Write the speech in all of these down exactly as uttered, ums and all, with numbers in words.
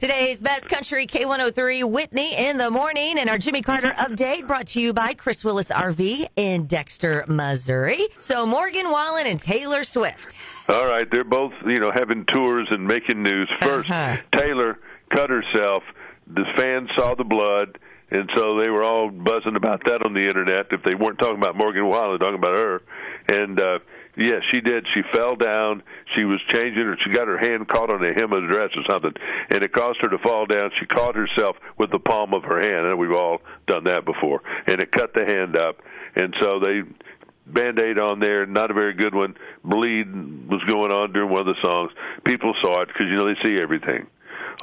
Today's Best Country K one oh three, Whitney in the Morning, and our Jimmy Carter update brought to you by Chris Willis R V in Dexter, Missouri. So Morgan Wallen and Taylor Swift. All right, they're both, you know, having tours and making news. First, uh-huh. Taylor cut herself. The fans saw the blood, and so they were all buzzing about that on the internet. If they weren't talking about Morgan Wallen, talking about her. And, uh, yeah, she did. She fell down. She was changing her. She got her hand caught on the hem of the dress or something, and it caused her to fall down. She caught herself with the palm of her hand, and we've all done that before. And it cut the hand up, and so they Band-Aid on there, not a very good one. Bleed was going on during one of the songs. People saw it because, you know, they see everything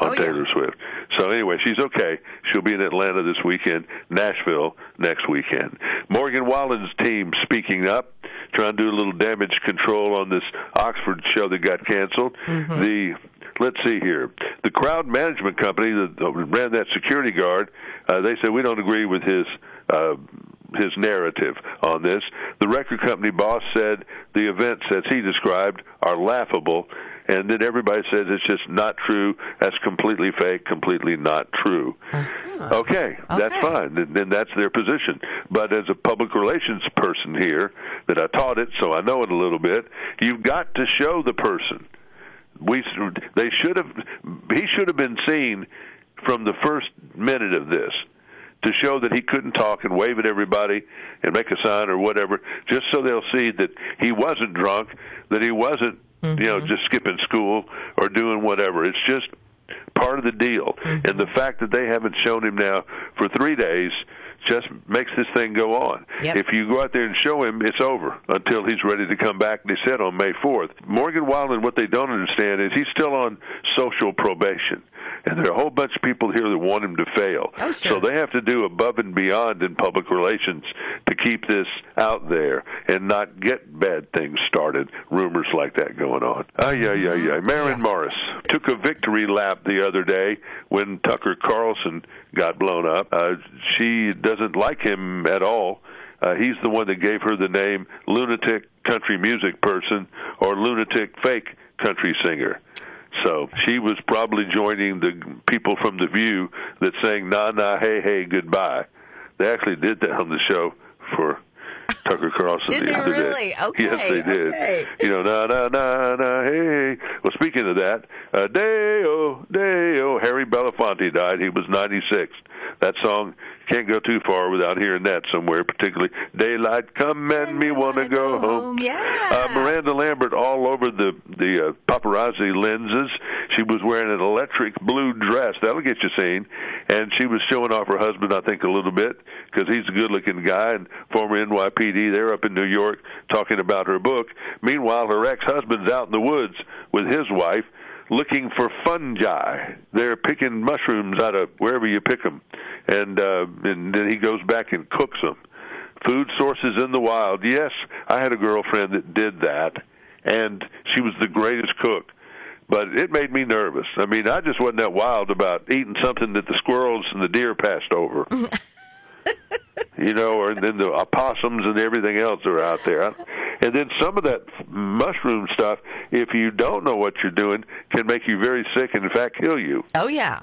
on oh, Taylor yeah. Swift. So anyway, she's okay. She'll be in Atlanta this weekend, Nashville next weekend. Morgan Wallen's team speaking up, trying to do a little damage control on this Oxford show that got canceled. Mm-hmm. The Let's see here. The crowd management company that ran that security guard, uh, they said, we don't agree with his uh, his narrative on this. The record company boss said the events, as he described, are laughable. And then everybody says it's just not true. That's completely fake, completely not true. Uh-huh. Okay, that's okay. fine. And, and that's their position. But as a public relations person here, that I taught it, so I know it a little bit, you've got to show the person. We they should have he should have been seen from the first minute of this to show that he couldn't talk and wave at everybody and make a sign or whatever, just so they'll see that he wasn't drunk, that he wasn't mm-hmm. you know just skipping school or doing whatever. It's just part of the deal. Mm-hmm. And the fact that they haven't shown him now for three days just makes this thing go on. Yep. If you go out there and show him, it's over until he's ready to come back. They said on May fourth. Morgan Wallen, what they don't understand is he's still on social probation. And there are a whole bunch of people here that want him to fail. Oh, sure. So they have to do above and beyond in public relations to keep this out there and not get bad things started, rumors like that going on. Ay, ay, ay, ay. Maren yeah. Morris took a victory lap the other day when Tucker Carlson got blown up. Uh, she doesn't like him at all. Uh, he's the one that gave her the name lunatic country music person or lunatic fake country singer. So she was probably joining the people from The View that sang, nah, nah, hey, hey, goodbye. They actually did that on the show for Tucker Carlson. Did the they other really? Day. Okay. Yes, they did. Okay. You know, nah, nah, nah, nah, hey, hey. Well, speaking of that, uh, Deo, Deo, Harry Belafonte died. He was ninety-six. That song, can't go too far without hearing that somewhere, particularly Daylight Come and Me Wanna Go Home. Yeah. Uh, Miranda Lambert all over the, the uh, paparazzi lenses. She was wearing an electric blue dress. That'll get you seen. And she was showing off her husband, I think, a little bit, because he's a good-looking guy and former N Y P D. They're up in New York talking about her book. Meanwhile, her ex-husband's out in the woods with his wife looking for fungi. They're picking mushrooms out of wherever you pick them. And, uh, and then he goes back and cooks them. Food sources in the wild. Yes, I had a girlfriend that did that, and she was the greatest cook. But it made me nervous. I mean, I just wasn't that wild about eating something that the squirrels and the deer passed over. You know, or and then the opossums and everything else are out there. And then some of that mushroom stuff, if you don't know what you're doing, can make you very sick and, in fact, kill you. Oh, yeah.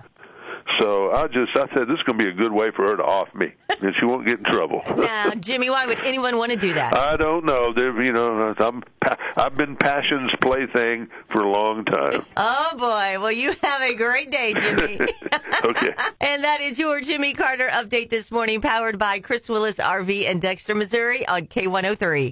So I just, I said, this is going to be a good way for her to off me, and she won't get in trouble. Now, Jimmy, why would anyone want to do that? I don't know. They're, you know, I'm, I've been passion's plaything for a long time. Oh, boy. Well, you have a great day, Jimmy. Okay. And that is your Jimmy Carter update this morning, powered by Chris Willis R V in Dexter, Missouri on K one oh three.